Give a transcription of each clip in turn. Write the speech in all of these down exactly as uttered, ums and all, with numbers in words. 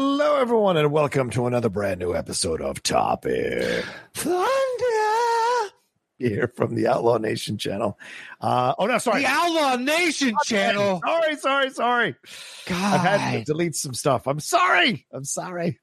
Hello, everyone, and welcome to another brand new episode of Top Tier Thunder here from the Outlaw Nation channel. Uh, oh, no, sorry. The Outlaw Nation oh, channel. Sorry, sorry, sorry. God. I had to delete some stuff. I'm sorry. I'm sorry.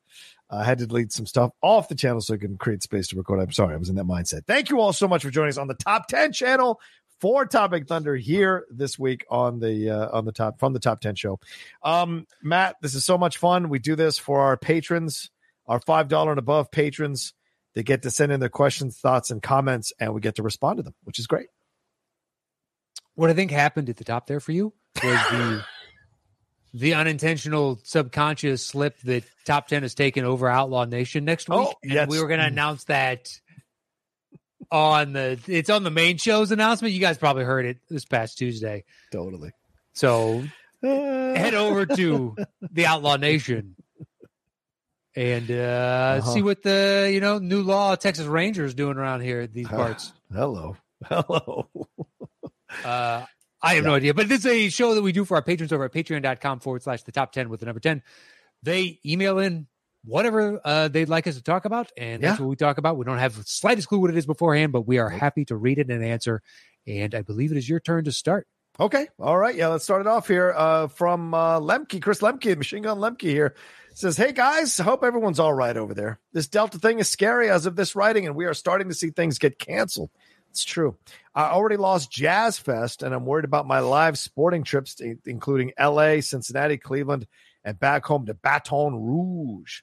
I had to delete some stuff off the channel so I can create space to record. I'm sorry. I was in that mindset. Thank you all so much for joining us on the Top ten channel for Topic Thunder here this week on the uh, on the top from the Top ten show. Um, Matt, this is so much fun. We do this for our patrons, our five dollars and above patrons. They get to send in their questions, thoughts, and comments, and we get to respond to them, which is great. What I think happened at the top there for you was the the unintentional subconscious slip that Top ten has taken over Outlaw Nation next week. Oh, yes. And we were going to announce that on the it's on the main show's announcement. You guys probably heard it this past Tuesday. Totally. So head over to the Outlaw Nation and uh, uh-huh. see what the you know new law Texas Rangers doing around here at these parts. Uh, hello, hello. uh, I have yeah. no idea, but this is a show that we do for our patrons over at patreon.com forward slash the top ten with the number ten. They email in whatever uh, they'd like us to talk about, and yeah. that's what we talk about. We don't have the slightest clue what it is beforehand, but we are happy to read it and answer, and I believe it is your turn to start. Okay. All right. Yeah, let's start it off here uh, from uh, Lemke, Chris Lemke, Machine Gun Lemke here. Says, hey, guys, hope everyone's all right over there. This Delta thing is scary as of this writing, and we are starting to see things get canceled. It's true. I already lost Jazz Fest, and I'm worried about my live sporting trips, including L A, Cincinnati, Cleveland, and back home to Baton Rouge.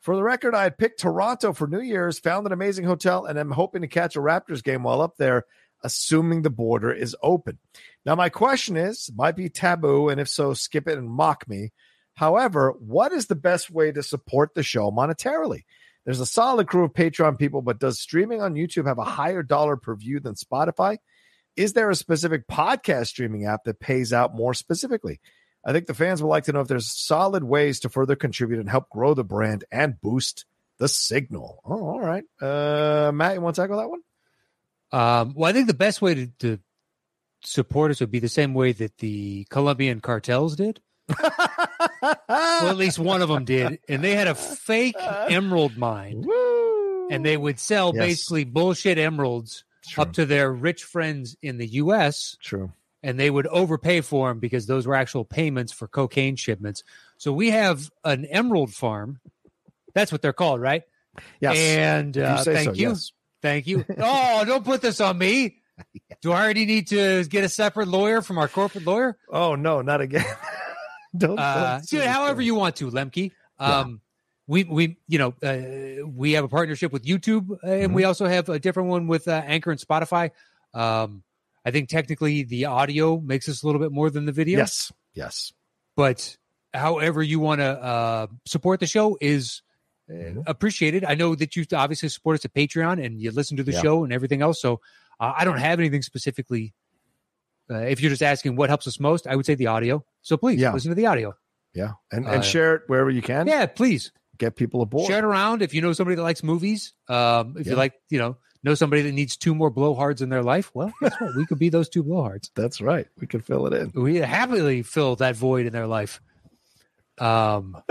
For the record, I had picked Toronto for New Year's, found an amazing hotel, and I'm hoping to catch a Raptors game while up there, assuming the border is open. Now, my question is, might be taboo, and if so, skip it and mock me. However, what is the best way to support the show monetarily? There's a solid crew of Patreon people, but does streaming on YouTube have a higher dollar per view than Spotify? Is there a specific podcast streaming app that pays out more specifically? I think the fans would like to know if there's solid ways to further contribute and help grow the brand and boost the signal. Oh, all right. Uh, Matt, you want to tackle that one? Um, well, I think the best way to, to support us would be the same way that the Colombian cartels did. Well, at least one of them did. And they had a fake emerald mine. Woo! And they would sell yes. basically bullshit emeralds True. Up to their rich friends in the U S. True. And they would overpay for them because those were actual payments for cocaine shipments. So we have an emerald farm. That's what they're called, right? Yes. And uh, you thank so, you. Yes. Thank you. Oh, don't put this on me. Do I already need to get a separate lawyer from our corporate lawyer? Oh, no, not again. don't, uh, don't do it however you want to, Lemke. Um, yeah. We, we, you know, uh, we have a partnership with YouTube, and mm-hmm. we also have a different one with uh, Anchor and Spotify. Um, I think technically the audio makes us a little bit more than the video. Yes, yes. But however you want to uh, support the show is mm-hmm. appreciated. I know that you obviously support us at Patreon and you listen to the yeah. show and everything else. So uh, I don't have anything specifically. Uh, if you're just asking what helps us most, I would say the audio. So please yeah. listen to the audio. Yeah, and, and uh, share it wherever you can. Yeah, please. Get people aboard. Share it around if you know somebody that likes movies. Um, if yeah. you like, you know, know somebody that needs two more blowhards in their life, well, guess what? We could be those two blowhards. That's right. We could fill it in. We happily fill that void in their life. Um,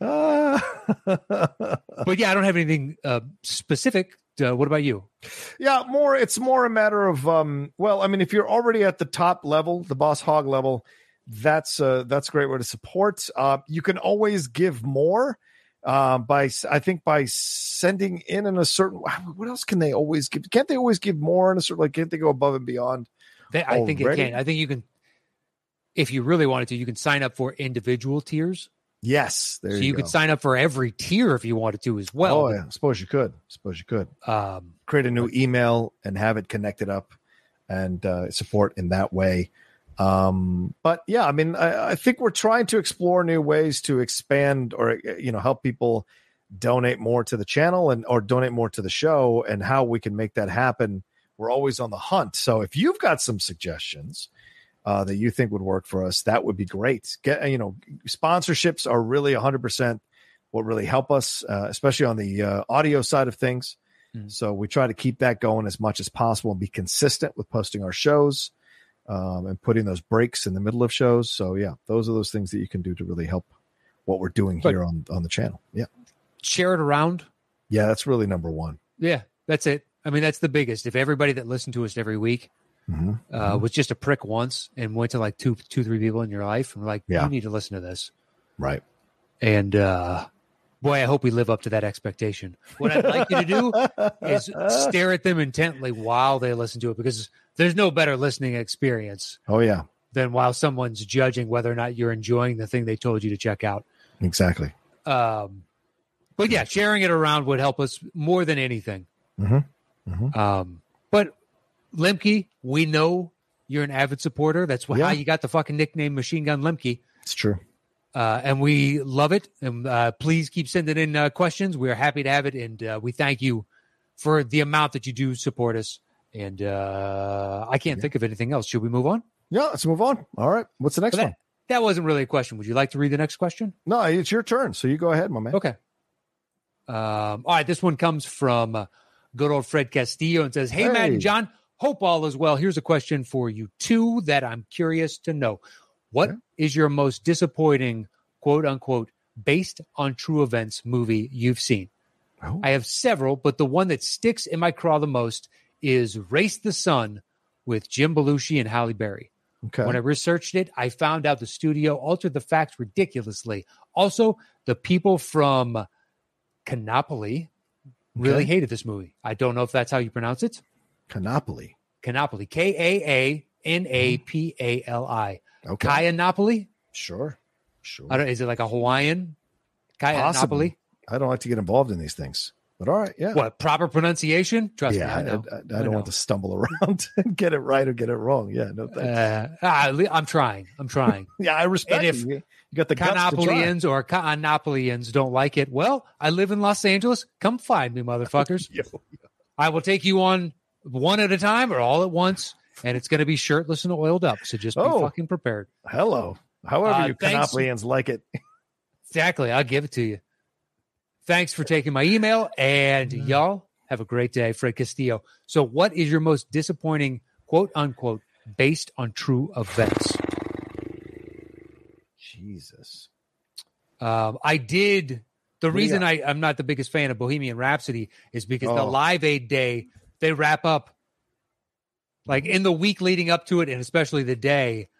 uh, but yeah, I don't have anything uh, specific. Uh, what about you? Yeah, more. It's more a matter of, um, well, I mean, if you're already at the top level, the Boss Hog level, that's uh, that's a great way to support. Uh, you can always give more. Um, by I think by sending in in a certain what else can they always give? Can't they always give more in a certain like? Can't they go above and beyond? They, I already? think it can. I think you can, if you really wanted to, you can sign up for individual tiers. Yes, there so you, you go. Could sign up for every tier if you wanted to as well. Oh yeah, I suppose you could. I suppose you could um, create a new email and have it connected up and uh, support in that way. Um, but yeah, I mean, I, I think we're trying to explore new ways to expand or, you know, help people donate more to the channel and, or donate more to the show, and how we can make that happen. We're always on the hunt. So if you've got some suggestions uh, that you think would work for us, that would be great. Get, you know, sponsorships are really a hundred percent what really help us, uh, especially on the uh, audio side of things. Mm. So we try to keep that going as much as possible and be consistent with posting our shows. Um, and putting those breaks in the middle of shows. So yeah, those are those things that you can do to really help what we're doing here but, on, on the channel. Yeah. Share it around. Yeah. That's really number one. Yeah. That's it. I mean, that's the biggest. If everybody that listened to us every week mm-hmm. uh, mm-hmm. was just a prick once and went to like two, two, three people in your life and were like, yeah. you need to listen to this. Right. And uh, boy, I hope we live up to that expectation. What I'd like you to do is stare at them intently while they listen to it, because there's no better listening experience. Oh, yeah. Than while someone's judging whether or not you're enjoying the thing they told you to check out. Exactly. Um, but yeah, sharing it around would help us more than anything. Mm-hmm. Mm-hmm. Um, but Lemke, we know you're an avid supporter. That's why yeah. you got the fucking nickname Machine Gun Lemke. It's true. Uh, and we love it. And uh, please keep sending in uh, questions. We're happy to have it. And uh, we thank you for the amount that you do support us. And uh, I can't yeah. think of anything else. Should we move on? Yeah, let's move on. All right. What's the next that, one? That wasn't really a question. Would you like to read the next question? No, it's your turn. So you go ahead, my man. Okay. Um, all right. This one comes from uh, good old Fred Castillo and says, hey, hey, Matt and John, hope all is well. Here's a question for you two that I'm curious to know. What okay. is your most disappointing, quote unquote, based on true events movie you've seen? Oh. I have several, but the one that sticks in my craw the most is Race the Sun with Jim Belushi and Halle Berry. Okay. When I researched it, I found out the studio altered the facts ridiculously. Also, the people from Kāʻanapali really okay. hated this movie. I don't know if that's how you pronounce it. Kāʻanapali. Kāʻanapali. K A A N A P A L I. Okay. Kāʻanapali? Sure. Sure. I don't, is it like a Hawaiian? Kāʻanapali? I don't like to get involved in these things. But all right, yeah. What, proper pronunciation? Trust yeah, me, I, I, I, I don't I know. want to stumble around and get it right or get it wrong. Yeah, no thanks. Uh, I, I'm trying. I'm trying. yeah, I respect and if you. You got the Kāʻanapolians or Kāʻanapolians don't like it, well, I live in Los Angeles. Come find me, motherfuckers. Yo, yo. I will take you on one at a time or all at once, and it's going to be shirtless and oiled up, so just oh, be fucking prepared. Hello. However uh, you Kāʻanapolians like it. Exactly. I'll give it to you. Thanks for taking my email, and y'all have a great day, Fred Castillo. So what is your most disappointing, quote unquote, based on true events? Jesus. Um, I did. The reason yeah. I, I'm not the biggest fan of Bohemian Rhapsody is because oh. the Live Aid day, they wrap up like in the week leading up to it. And especially the day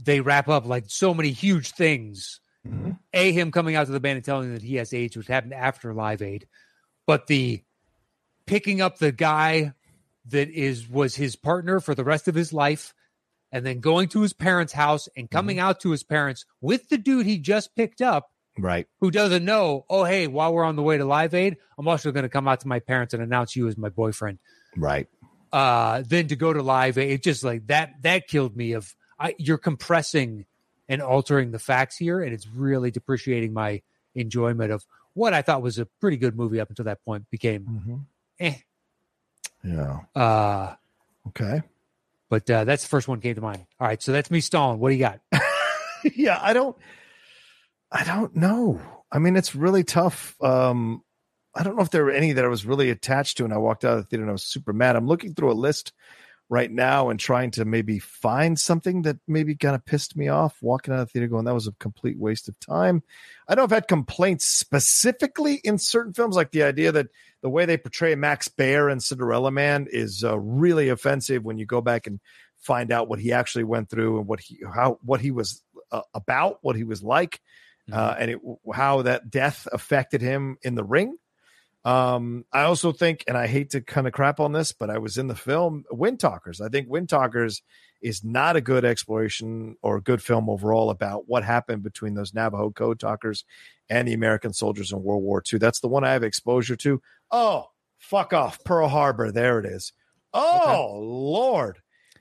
they wrap up like so many huge things. Mm-hmm. A, him coming out to the band and telling them that he has AIDS, which happened after Live Aid, but the picking up the guy that is was his partner for the rest of his life, and then going to his parents' house and coming mm-hmm. out to his parents with the dude he just picked up, right? Who doesn't know? Oh, hey, while we're on the way to Live Aid, I'm also going to come out to my parents and announce you as my boyfriend, right? Uh, then to go to Live Aid, just like that, that killed me. Of I, you're compressing and altering the facts here, and it's really depreciating my enjoyment of what I thought was a pretty good movie up until that point became mm-hmm. eh. Yeah. Uh, okay. But uh, that's the first one that came to mind. All right, so that's me stalling. What do you got? yeah, I don't I don't know. I mean, it's really tough. Um, I don't know if there were any that I was really attached to, and I walked out of the theater and I was super mad. I'm looking through a list right now and trying to maybe find something that maybe kind of pissed me off walking out of the theater going, that was a complete waste of time. I know I've had complaints specifically in certain films, like the idea that the way they portray Max Baer in Cinderella Man is uh, really offensive when you go back and find out what he actually went through and what he, how, what he was uh, about, what he was like, mm-hmm. uh, and it, how that death affected him in the ring. Um, I also think, and I hate to kind of crap on this, but I was in the film Wind Talkers. I think Wind Talkers is not a good exploration or a good film overall about what happened between those Navajo code talkers and the American soldiers in World War Two. That's the one I have exposure to. Oh, fuck off. Pearl Harbor. There it is. Oh, okay. Lord.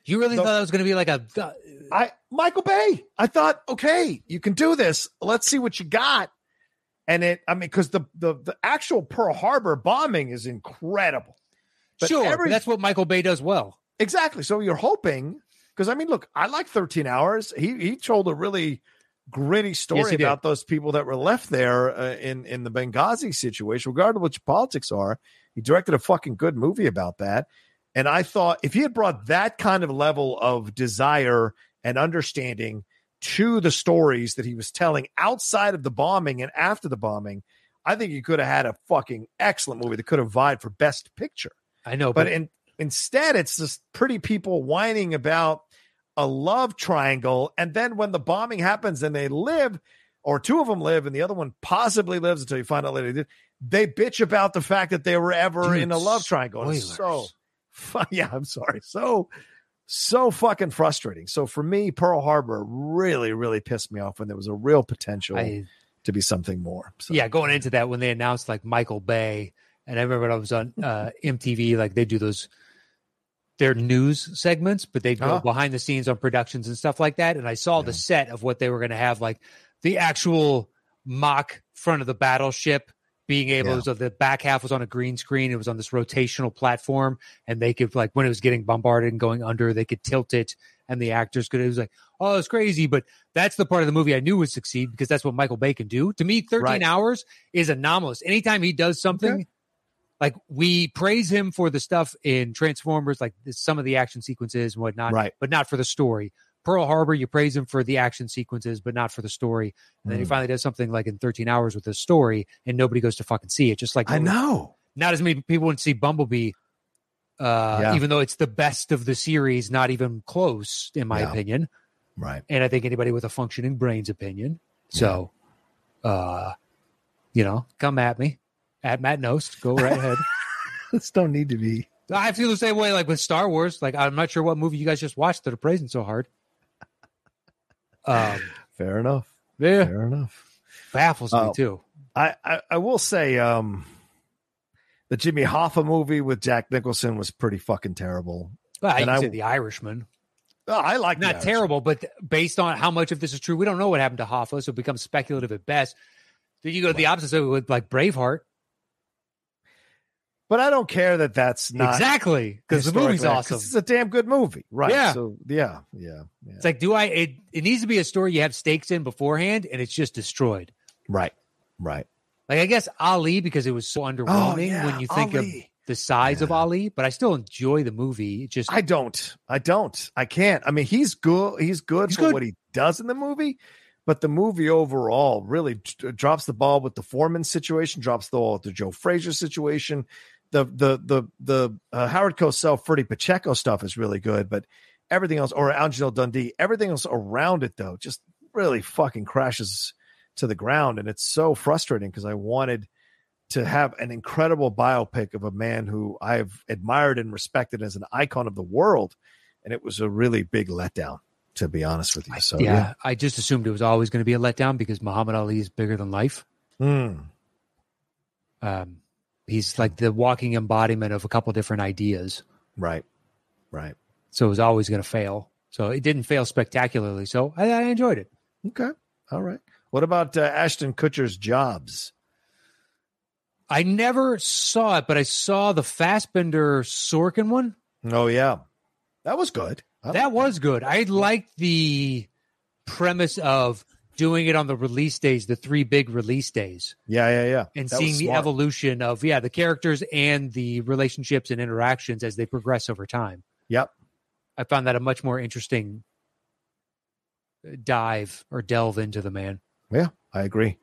You really the, thought it was going to be like a uh, I Michael Bay. I thought, okay, you can do this. Let's see what you got. And it, I mean, because the, the the actual Pearl Harbor bombing is incredible. But sure, every, that's what Michael Bay does well. Exactly. So you're hoping, because I mean, look, I like thirteen hours. He he told a really gritty story yes, about did. those people that were left there uh, in in the Benghazi situation, regardless of what your politics are. He directed a fucking good movie about that. And I thought if he had brought that kind of level of desire and understanding to the stories that he was telling outside of the bombing and after the bombing, I think he could have had a fucking excellent movie that could have vied for Best Picture. I know. But, but in, instead, it's just pretty people whining about a love triangle. And then when the bombing happens and they live, or two of them live and the other one possibly lives until you find out later, they bitch about the fact that they were ever Dude, in a love triangle. So. Yeah, I'm sorry. So, so fucking frustrating. So for me, Pearl Harbor really, really pissed me off when there was a real potential I, to be something more. So. Yeah, going into that when they announced like Michael Bay, and I remember when I was on uh, M T V, like they do those their news segments, but they go uh-huh. behind the scenes on productions and stuff like that. And I saw yeah. the set of what they were going to have, like the actual mock front of the battleship. Being able yeah. to, so the back half was on a green screen. It was on this rotational platform, and they could, like, when it was getting bombarded and going under, they could tilt it, and the actors could. It was like, oh, it's crazy, but that's the part of the movie I knew would succeed because that's what Michael Bay can do. To me, thirteen right. hours is anomalous. Anytime he does something, okay. like we praise him for the stuff in Transformers, like some of the action sequences and whatnot, right. but not for the story. Pearl Harbor, you praise him for the action sequences, but not for the story. And then mm. he finally does something like in thirteen hours with his story, and nobody goes to fucking see it. Just like I know, not as many people wouldn't see Bumblebee, uh, yeah. even though it's the best of the series, not even close, in my yeah. opinion. Right. And I think anybody with a functioning brain's opinion. So, yeah. uh, you know, come at me, at Matt Nost. Go right ahead. This don't need to be. I feel the same way, like with Star Wars. Like I'm not sure what movie you guys just watched that are praising so hard. Um, fair enough. Yeah, fair enough. Baffles uh, me too. I, I, I will say, um, the Jimmy Hoffa movie with Jack Nicholson was pretty fucking terrible. Well, I would say The Irishman. Oh, I like not terrible, but based on how much of this is true, we don't know what happened to Hoffa, so it becomes speculative at best. Then you go to the opposite side with like Braveheart. But I don't care that that's not exactly because the movie's awesome. It's a damn good movie, right? Yeah, so, yeah, yeah, yeah. It's like, do I? It, it needs to be a story you have stakes in beforehand, and it's just destroyed. Right, right. Like I guess Ali because it was so underwhelming oh, yeah. when you think Ali. of the size yeah. of Ali. But I still enjoy the movie. It just I don't, I don't, I can't. I mean, he's good. He's good he's for good. what he does in the movie. But the movie overall really d- drops the ball with the Foreman situation, drops the ball with the Joe Frazier situation. The the the the uh, Howard Cosell, Freddie Pacheco stuff is really good, but everything else, or Angelo Dundee, everything else around it though just really fucking crashes to the ground, and it's so frustrating because I wanted to have an incredible biopic of a man who I've admired and respected as an icon of the world, and it was a really big letdown, to be honest with you. So I, yeah, yeah, I just assumed it was always going to be a letdown because Muhammad Ali is bigger than life. Mm. Um. He's like the walking embodiment of a couple different ideas. Right. Right. So it was always going to fail. So it didn't fail spectacularly. So I, I enjoyed it. Okay. All right. What about uh, Ashton Kutcher's Jobs? I never saw it, but I saw the Fassbender Sorkin one. Oh, yeah. That was good. That know. was good. I liked the premise of doing it on the release days, the three big release days. Yeah, yeah, yeah. And that seeing the evolution of, yeah, the characters and the relationships and interactions as they progress over time. Yep. I found that a much more interesting dive or delve into the man. Yeah, I agree.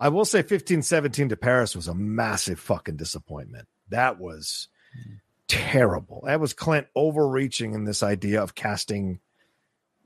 I will say fifteen seventeen to Paris was a massive fucking disappointment. That was mm. terrible. That was Clint overreaching in this idea of casting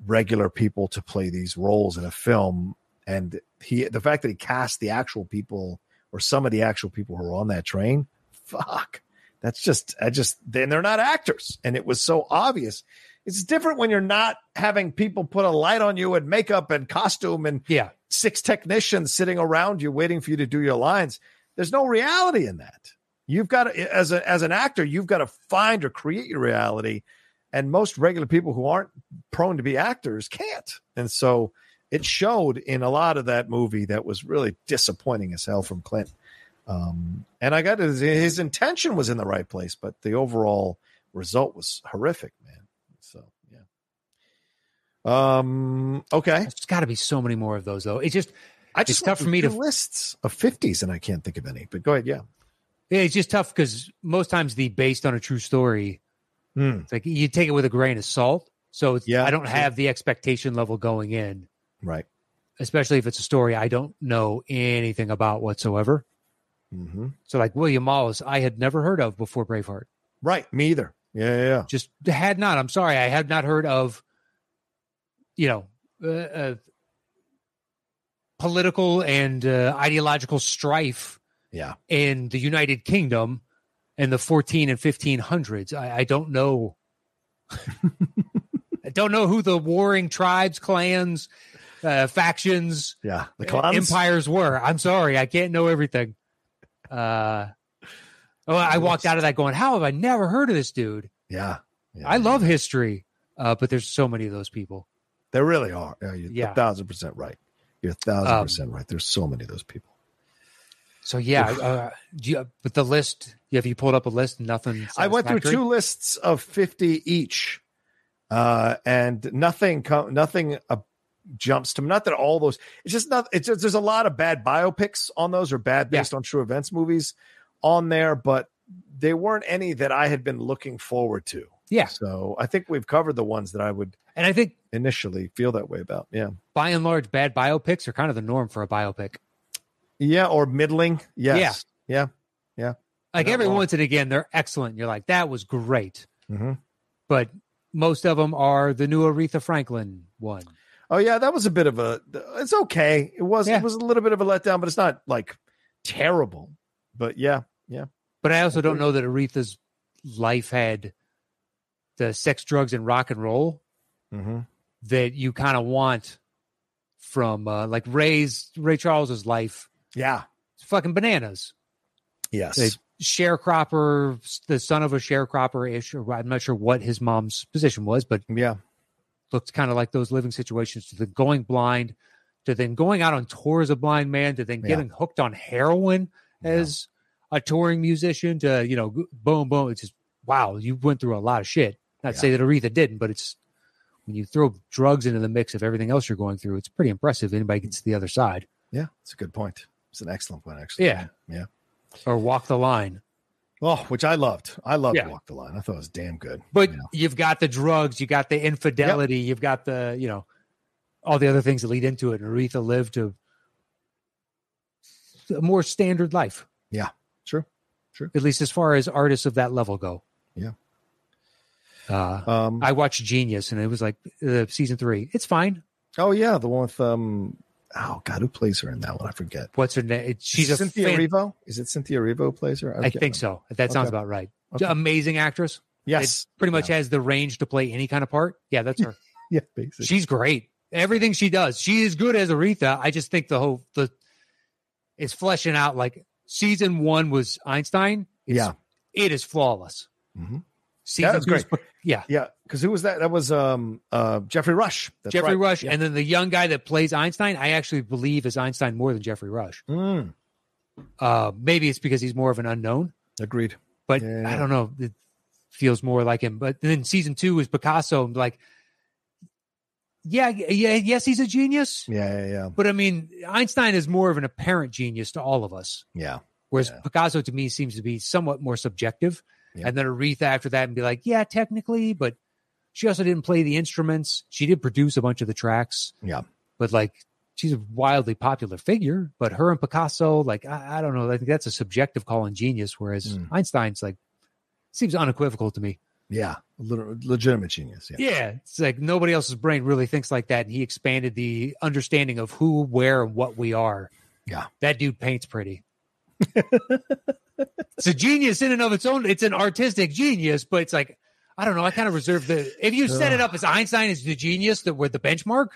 regular people to play these roles in a film, and he the fact that he cast the actual people or some of the actual people who were on that train, fuck that's just I just then they're not actors, and it was so obvious. It's different when you're not having people put a light on you and makeup and costume and yeah six technicians sitting around you waiting for you to do your lines. There's no reality in that. You've got to, as a as an actor, you've got to find or create your reality. And most regular people who aren't prone to be actors can't. And so it showed in a lot of that movie that was really disappointing as hell from Clint. Um, and I got his, his intention was in the right place, but the overall result was horrific, man. So, yeah. Um, okay. There's got to be so many more of those, though. It's just, I just it's tough for me to lists of fifties, and I can't think of any, but go ahead. Yeah. Yeah, it's just tough because most times the based on a true story, mm. it's like you take it with a grain of salt. So it's, yeah, I don't have the expectation level going in. Right. Especially if it's a story I don't know anything about whatsoever. Mm-hmm. So like William Wallace, I had never heard of before Braveheart. Right. Me either. Yeah, yeah, yeah. Just had not. I'm sorry. I had not heard of, you know, uh, uh, political and uh, ideological strife. Yeah, in the United Kingdom in the fourteen and fifteen hundreds. I, I don't know. I don't know who the warring tribes, clans, uh, factions, yeah, the clans? empires were. I'm sorry. I can't know everything. Uh, oh, I walked out of that going, how have I never heard of this dude? Yeah. yeah I yeah. love history, uh, but there's so many of those people. There really are. You're yeah. a thousand percent right. You're a thousand um, percent right. There's so many of those people. So, yeah, uh, do you, but the list, have you pulled up a list? Nothing. I went through two lists of fifty each, uh, and nothing com- nothing uh, jumps to me. Not that all those, it's just not, it's just, there's a lot of bad biopics on those or bad based yeah. on true events movies on there, but they weren't any that I had been looking forward to. Yeah. So I think we've covered the ones that I would and I think initially feel that way about. Yeah. By and large, bad biopics are kind of the norm for a biopic. Yeah, or middling. Yes. Yeah. Yeah. Yeah. Like Not every wrong. once and again, they're excellent. You're like, that was great. Mm-hmm. But most of them are the new Aretha Franklin one. Oh, yeah. That was a bit of a, it's okay. It was, yeah. it was a little bit of a letdown, but it's not like terrible. But yeah. Yeah. But I also don't know that Aretha's life had the sex, drugs, and rock and roll mm-hmm. that you kind of want from uh, like Ray's, Ray Charles's life. Yeah. It's fucking bananas. Yes. They sharecropper, the son of a sharecropper-ish. Or I'm not sure what his mom's position was, but yeah, looked kind of like those living situations to the going blind, to then going out on tour as a blind man, to then getting yeah. hooked on heroin as yeah. a touring musician, to, you know, boom, boom. It's just, wow, you went through a lot of shit. Not to yeah. say that Aretha didn't, but it's when you throw drugs into the mix of everything else you're going through, it's pretty impressive. Anybody gets to the other side. Yeah, that's a good point. It's an excellent one, actually. Yeah. Yeah. Or Walk the Line. Oh, which I loved. I loved yeah. Walk the Line. I thought it was damn good. But you know? You've got the drugs. You got the infidelity. Yep. You've got the, you know, all the other things that lead into it. And Aretha lived a, a more standard life. Yeah. True. True. At least as far as artists of that level go. Yeah. Uh, um, I watched Genius, and it was like uh, season three. It's fine. Oh, yeah. The one with... Um, Oh God, who plays her in that one? I forget. What's her name? She's Cynthia a fan- Erivo. Is it Cynthia Erivo plays her? I, I think so. That sounds okay. about right. Okay. Amazing actress. Yes, it pretty much yeah. has the range to play any kind of part. Yeah, that's her. yeah, basically. She's great. Everything she does, she is good as Aretha. I just think the whole the is fleshing out like season one was Einstein. It's, yeah, it is flawless. Mm-hmm. Season that was great. Was, yeah, yeah. Because who was that? That was um, uh, Jeffrey Rush. That's Jeffrey right. Rush, yeah. And then the young guy that plays Einstein, I actually believe is Einstein more than Jeffrey Rush. Mm. Uh, maybe it's because he's more of an unknown. Agreed. But yeah, yeah. I don't know. It feels more like him. But then season two is Picasso. I'm like, yeah, yeah, yes, he's a genius. Yeah, yeah, yeah. But I mean, Einstein is more of an apparent genius to all of us. Yeah. Whereas yeah. Picasso to me seems to be somewhat more subjective. Yeah. And then Aretha after that and be like, yeah, technically, but she also didn't play the instruments. She did produce a bunch of the tracks. Yeah. But like, she's a wildly popular figure, but her and Picasso, like, I, I don't know. I think that's a subjective call on genius. Whereas mm. Einstein's like, seems unequivocal to me. Yeah. Legitimate genius. Yeah. yeah. It's like nobody else's brain really thinks like that. And he expanded the understanding of who, where, and what we are. Yeah. That dude paints pretty. It's a genius in and of its own. It's an artistic genius, but it's like, I don't know. I kind of reserve the, if you set it up as Einstein is the genius that we're the benchmark,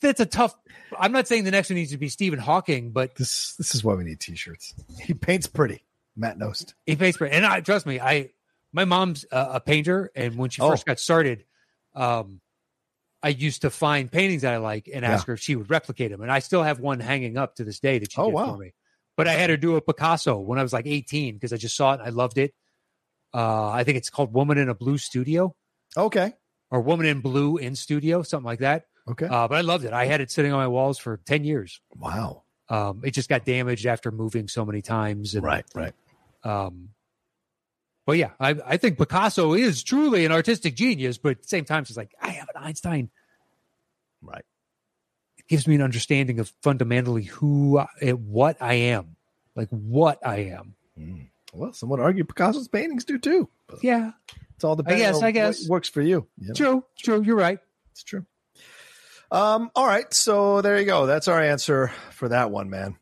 that's a tough, I'm not saying the next one needs to be Stephen Hawking, but this, this is why we need t-shirts. He paints pretty. Matt Nost. He paints pretty. And I, trust me, I, my mom's uh, a painter, and when she oh. first got started, um, I used to find paintings that I like and ask yeah. her if she would replicate them. And I still have one hanging up to this day that she oh, did wow. for me. But I had her do a Picasso when I was like eighteen because I just saw it. I loved it. Uh, I think it's called Woman in a Blue Studio. Okay. Or Woman in Blue in Studio, something like that. Okay. Uh, but I loved it. I had it sitting on my walls for ten years. Wow. Um, it just got damaged after moving so many times. And, right, right. Um, but yeah, I, I think Picasso is truly an artistic genius, but at the same time, she's like, I have an Einstein. Right. It gives me an understanding of fundamentally who, I, what I am, like what I am. Mm. Well, some would argue Picasso's paintings do too. Yeah. It's all the I guess, I guess. Works for you. you know? True, true. You're right. It's true. Um, all right, so there you go. That's our answer for that one, man.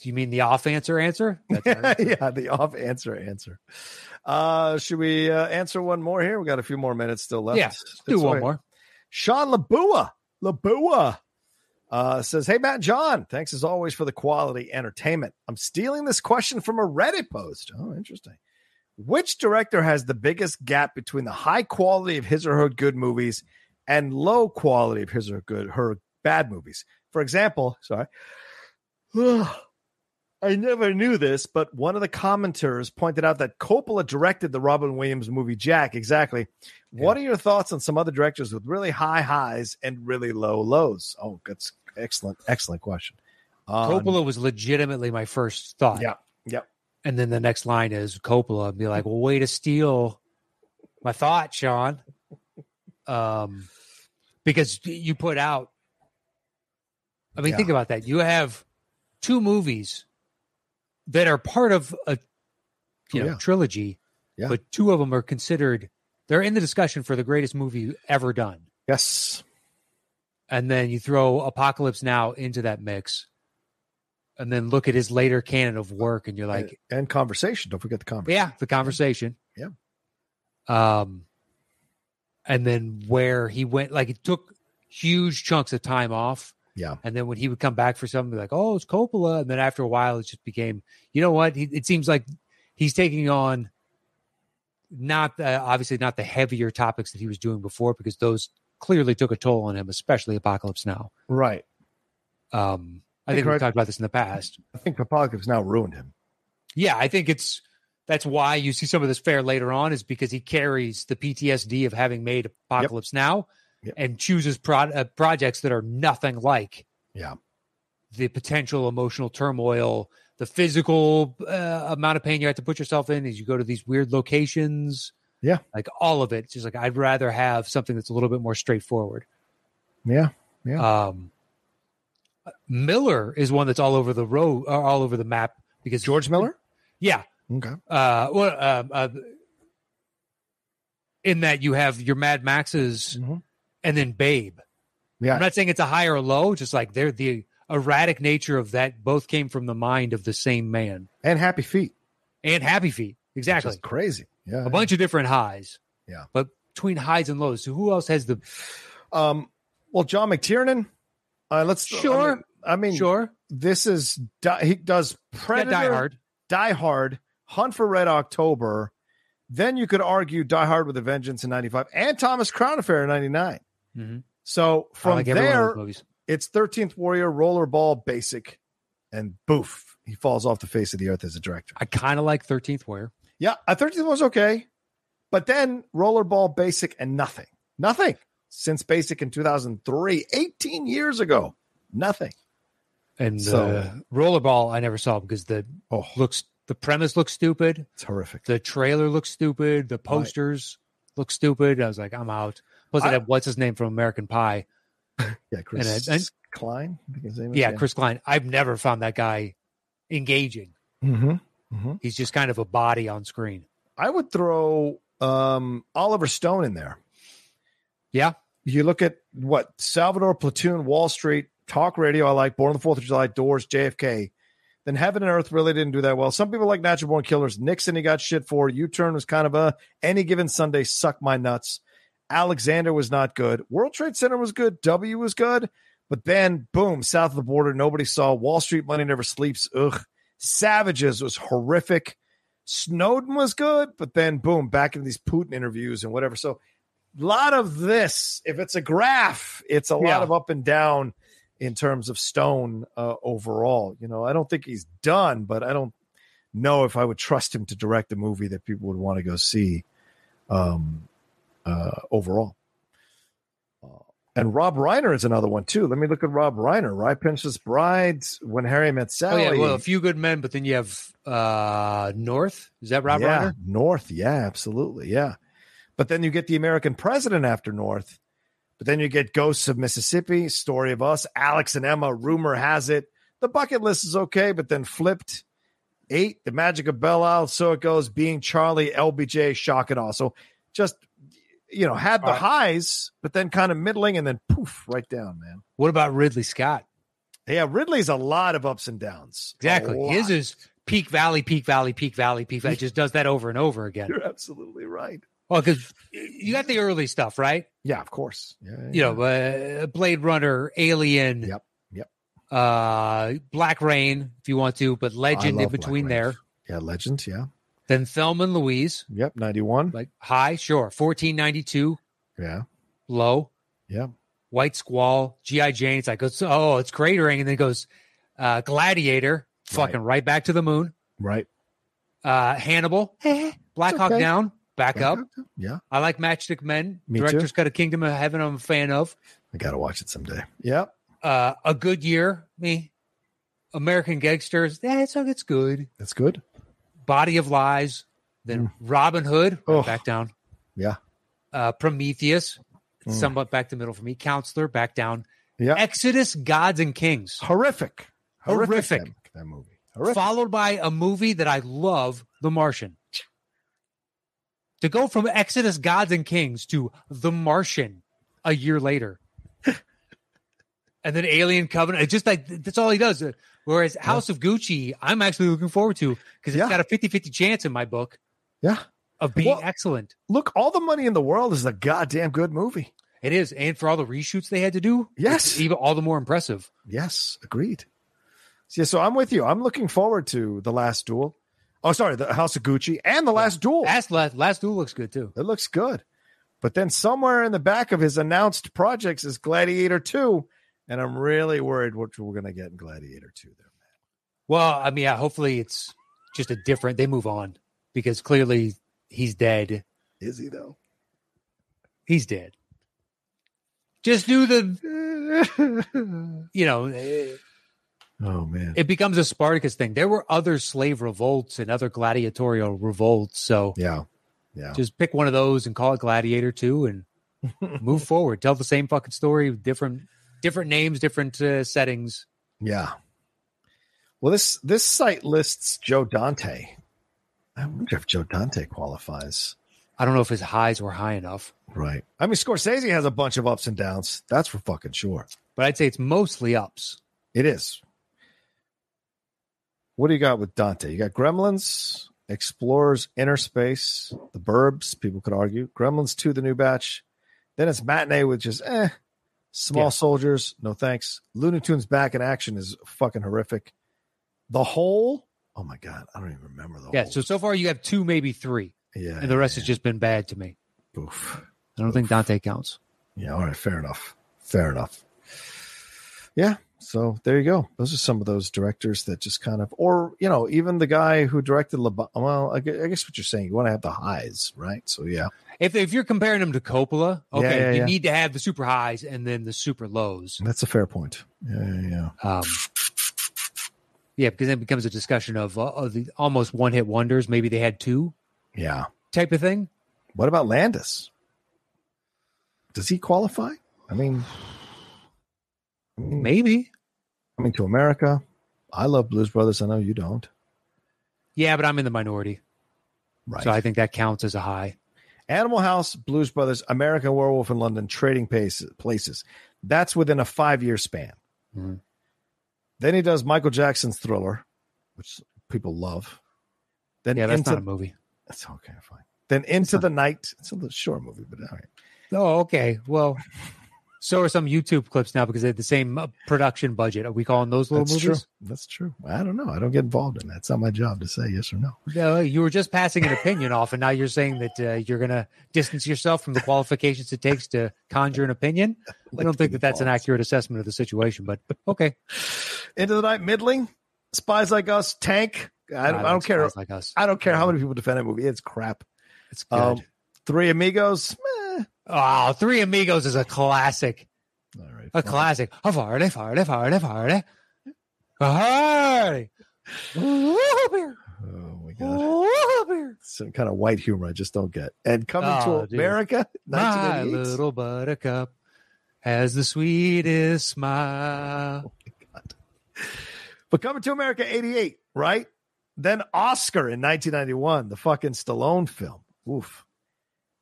Do you mean the off answer answer? That's our answer. Yeah, the off answer answer. Uh, should we uh, answer one more here? We got a few more minutes still left. Yeah, let's do one more. Sean LaBoeuf, LaBoeuf uh, says, hey, Matt and John, thanks as always for the quality entertainment. I'm stealing this question from a Reddit post. Oh, interesting. Which director has the biggest gap between the high quality of his or her good movies and low quality of his or good her bad movies? For example, sorry, I never knew this, but one of the commenters pointed out that Coppola directed the Robin Williams movie Jack. Exactly. Yeah. What are your thoughts on some other directors with really high highs and really low lows? Oh, that's excellent, excellent question. Um, Coppola was legitimately my first thought. Yeah, yeah. And then the next line is Coppola, and be like, well, way to steal my thought, Sean. Um, because you put out, I mean, yeah. think about that. You have two movies that are part of a you oh, know, yeah. trilogy, yeah. but two of them are considered, they're in the discussion for the greatest movie ever done. Yes. And then you throw Apocalypse Now into that mix and then look at his later canon of work and you're like, and, and Conversation. Don't forget the Conversation. Yeah. The Conversation. Yeah. Um, And then where he went, like it took huge chunks of time off. Yeah. And then when he would come back for something, like, oh, it's Coppola. And then after a while, it just became, you know what? He, it seems like he's taking on not, uh, obviously not the heavier topics that he was doing before, because those clearly took a toll on him, especially Apocalypse Now. Right. Um, I, I think, think we've talked about this in the past. I think Apocalypse Now ruined him. Yeah, I think it's. That's why you see some of this fare later on, is because he carries the P T S D of having made Apocalypse yep. Now yep. and chooses pro- uh, projects that are nothing like yeah. the potential emotional turmoil, the physical uh, amount of pain you have to put yourself in as you go to these weird locations. Yeah. Like all of it. It's just like, I'd rather have something that's a little bit more straightforward. Yeah. Yeah. Um, Miller is one that's all over the road, or all over the map, because George Miller. Yeah. Okay. Uh, well, uh, uh, in that you have your Mad Maxes mm-hmm. and then Babe. Yeah. I'm not saying it's a high or low, just like they're the erratic nature of that. Both came from the mind of the same man. And Happy Feet. And Happy Feet. Exactly. Which is crazy. Yeah. A yeah. bunch of different highs. Yeah. But between highs and lows. So who else has the? Um. Well, John McTiernan. Uh, let's sure. I mean, I mean, sure. This is di- he does Predator, yeah, Die Hard, Die Hard. Hunt for Red October, then you could argue Die Hard with a Vengeance in ninety-five and Thomas Crown Affair in ninety-nine. Mm-hmm. So from like there, it's thirteenth Warrior, Rollerball, Basic, and boof, he falls off the face of the earth as a director. I kind of like thirteenth Warrior. Yeah, thirteenth was okay, but then Rollerball, Basic, and nothing. Nothing since Basic in two thousand three, eighteen years ago. Nothing. And so, uh, Rollerball, I never saw because the oh. looks. The premise looks stupid. It's horrific. The trailer looks stupid. The posters right. look stupid. I was like, I'm out. Plus, I, I had what's his name from American Pie? Yeah, Chris and I, and, Klein. I think his name is, yeah, yeah, Chris Klein. I've never found that guy engaging. Mm-hmm. Mm-hmm. He's just kind of a body on screen. I would throw um, Oliver Stone in there. Yeah. You look at what? Salvador, Platoon, Wall Street, Talk Radio, I like, Born on the Fourth of July, Doors, J F K. Then Heaven and Earth really didn't do that well. Some people like Natural Born Killers. Nixon he got shit for. U-Turn was kind of a Any Given Sunday, suck my nuts. Alexander was not good. World Trade Center was good. W was good. But then, boom, South of the Border, nobody saw. Wall Street Money Never Sleeps, ugh. Savages was horrific. Snowden was good, but then boom, back into these Putin interviews and whatever. So a lot of this, if it's a graph, it's a lot yeah. of up and down in terms of Stone uh, overall. You know, I don't think he's done, but I don't know if I would trust him to direct a movie that people would want to go see um, uh, overall. And Rob Reiner is another one, too. Let me look at Rob Reiner. Rye Princess Bride, When Harry Met Sally. Oh, yeah, well, A Few Good Men, but then you have uh, North. Is that Rob yeah, Reiner? North, yeah, absolutely, yeah. But then you get The American President after North. But then you get Ghosts of Mississippi, Story of Us, Alex and Emma, Rumor Has It. The Bucket List is okay, but then Flipped. Eight, The Magic of Belle-Isle, So It Goes, Being Charlie, L B J, Shock and Awe. So just... You know, had the right. highs, but then kind of middling, and then poof, right down, man. What about Ridley Scott? Yeah, Ridley's a lot of ups and downs. Exactly. His is peak valley, peak valley, peak valley, peak valley. Just does that over and over again. You're absolutely right. Well, because you got the early stuff, right? Yeah, of course. Yeah, yeah, you know, uh, Blade Runner, Alien. Yep, yep. Uh, Black Rain, if you want to, but Legend in between there. Yeah, Legend, yeah. Then Thelma and Louise. Yep, ninety-one. Like high, sure. fourteen ninety-two. Yeah. Low. Yeah. White Squall. G I. Jane. It's like, it's, oh, it's cratering. And then it goes uh, Gladiator. Fucking right. right back to the moon. Right. Uh, Hannibal. Black Hawk okay. Down. Back, back up. up. Yeah. I like Matchstick Men. Me Director's too. Got a Kingdom of Heaven I'm a fan of. I got to watch it someday. Yep. Uh, a Good Year. Me. American Gangsters. Yeah, it's, it's good. That's good. Body of Lies, then mm. Robin Hood, right oh. back down. Yeah. Uh, Prometheus, mm. somewhat back to middle for me. Counselor, back down. Yeah. Exodus, Gods and Kings. Horrific. Horrific. Horrific. That, that movie. Horrific. Followed by a movie that I love, The Martian. To go from Exodus, Gods and Kings to The Martian a year later. And then Alien Covenant. It's just like, that's all he does. Whereas House yeah. of Gucci, I'm actually looking forward to because it's yeah. got a fifty-fifty chance in my book yeah. of being well, excellent. Look, All the Money in the World is a goddamn good movie. It is. And for all the reshoots they had to do, yes, it's even all the more impressive. Yes, agreed. So, so I'm with you. I'm looking forward to The Last Duel. Oh, sorry, The House of Gucci and The Last yeah. Duel. Last, last, last Duel looks good, too. It looks good. But then somewhere in the back of his announced projects is Gladiator two. And I'm really worried what we're going to get in Gladiator two there, man. Well, I mean, yeah, hopefully it's just a different... They move on because clearly he's dead. Is he, though? He's dead. Just do the... you know... Oh, man. It becomes a Spartacus thing. There were other slave revolts and other gladiatorial revolts, so... Yeah, yeah. Just pick one of those and call it Gladiator two and move forward. Tell the same fucking story with different... Different names, different uh, settings. Yeah. Well, this this site lists Joe Dante. I wonder if Joe Dante qualifies. I don't know if his highs were high enough. Right. I mean, Scorsese has a bunch of ups and downs. That's for fucking sure. But I'd say it's mostly ups. It is. What do you got with Dante? You got Gremlins, Explorers, Inner Space, The Burbs, people could argue. Gremlins two, The New Batch. Then it's Matinee, which is eh. Small yeah. Soldiers, no thanks. Looney Tunes Back in Action is fucking horrific. The Hole, oh my God, I don't even remember the yeah, Hole. Yeah, so so far you have two, maybe three. Yeah. And the rest yeah. has just been bad to me. Oof. I don't Oof. think Dante counts. Yeah, all right, fair enough. Fair enough. Yeah, so there you go. Those are some of those directors that just kind of, or, you know, even the guy who directed, Le- well, I guess what you're saying, you want to have the highs, right? So, yeah. If if you're comparing them to Coppola, okay, yeah, yeah, you yeah. need to have the super highs and then the super lows. That's a fair point. Yeah, yeah, yeah. Um, yeah, because then it becomes a discussion of, uh, of the almost one-hit wonders. Maybe they had two. Yeah. Type of thing. What about Landis? Does he qualify? I mean... Maybe. Coming to America. I love Blues Brothers. I know you don't. Yeah, but I'm in the minority. Right. So I think that counts as a high. Animal House, Blues Brothers, American Werewolf in London, Trading Places. That's within a five-year span. Mm-hmm. Then he does Michael Jackson's Thriller, which people love. Then yeah, that's into, not a movie. That's okay, fine. Then Into the Night. It's a little short movie, but all right. Oh, okay. Well... So are some YouTube clips now because they have the same production budget. Are we calling those little That's movies? True. That's true. I don't know. I don't get involved in that. It's not my job to say yes or no. No, you were just passing an opinion off, and now you're saying that uh, you're going to distance yourself from the qualifications it takes to conjure an opinion. Like I don't think that that's balls. an accurate assessment of the situation, but okay. Into the Night, middling. Spies Like Us, Tank. I don't, I don't, I don't care. Like us. I don't care how many people defend that movie. It's crap. It's good. Um, Three Amigos. Oh, Three Amigos is a classic. All right, a fine. classic. How far are they? Far are they? Far are they? Far are they? Oh my god! Some kind of white humor I just don't get. And Coming oh, to America, My Little Buttercup has the sweetest smile. Oh my god! But Coming to America, eighty-eight, right? Then Oscar in nineteen ninety-one, the fucking Stallone film. Oof.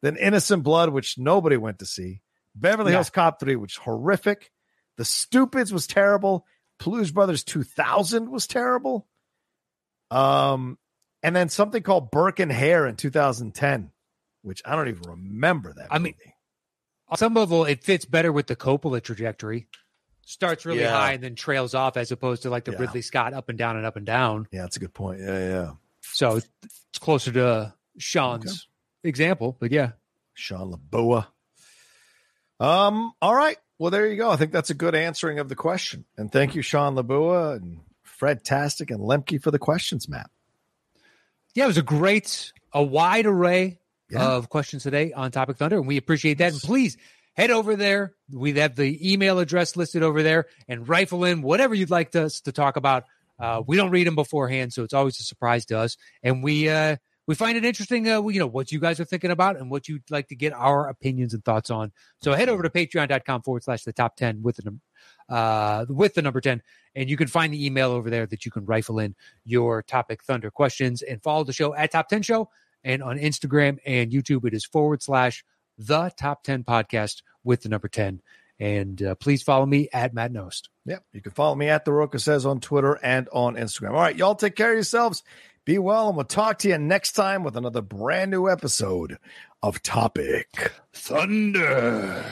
Then Innocent Blood, which nobody went to see. Beverly yeah. Hills Cop three, which is horrific. The Stupids was terrible. Blues Brothers two thousand was terrible. Um, and then something called Burke and Hare in two thousand ten, which I don't even remember that. I movie. mean, on some level, it fits better with the Coppola trajectory. Starts really yeah. high and then trails off, as opposed to like the yeah. Ridley Scott up and down and up and down. Yeah, that's a good point. Yeah, yeah. So it's closer to Sean's. Okay. Example, but yeah, Sean LaBoeuf. Um, all right, well, there you go. I think that's a good answering of the question, and thank you, Sean LaBoeuf and Fred Tastic and Lemke for the questions, Matt. Yeah, it was a great, a wide array yeah. of questions today on Topic Thunder, and we appreciate that. And please head over there. We have the email address listed over there, and rifle in whatever you'd like us to, to talk about. Uh, we don't read them beforehand, so it's always a surprise to us, and we. Uh, We find it interesting, uh, you know, what you guys are thinking about and what you'd like to get our opinions and thoughts on. So head over to patreon.com forward slash the top 10 with the, num- uh, with the number ten. And you can find the email over there that you can rifle in your Topic Thunder questions, and follow the show at Top ten Show. And on Instagram and YouTube, it is forward slash the Top ten Podcast with the number ten. And uh, please follow me at Matt Nost. Yep. You can follow me at The Roca Says on Twitter and on Instagram. All right, y'all take care of yourselves. Be well, and we'll talk to you next time with another brand new episode of Topic Thunder.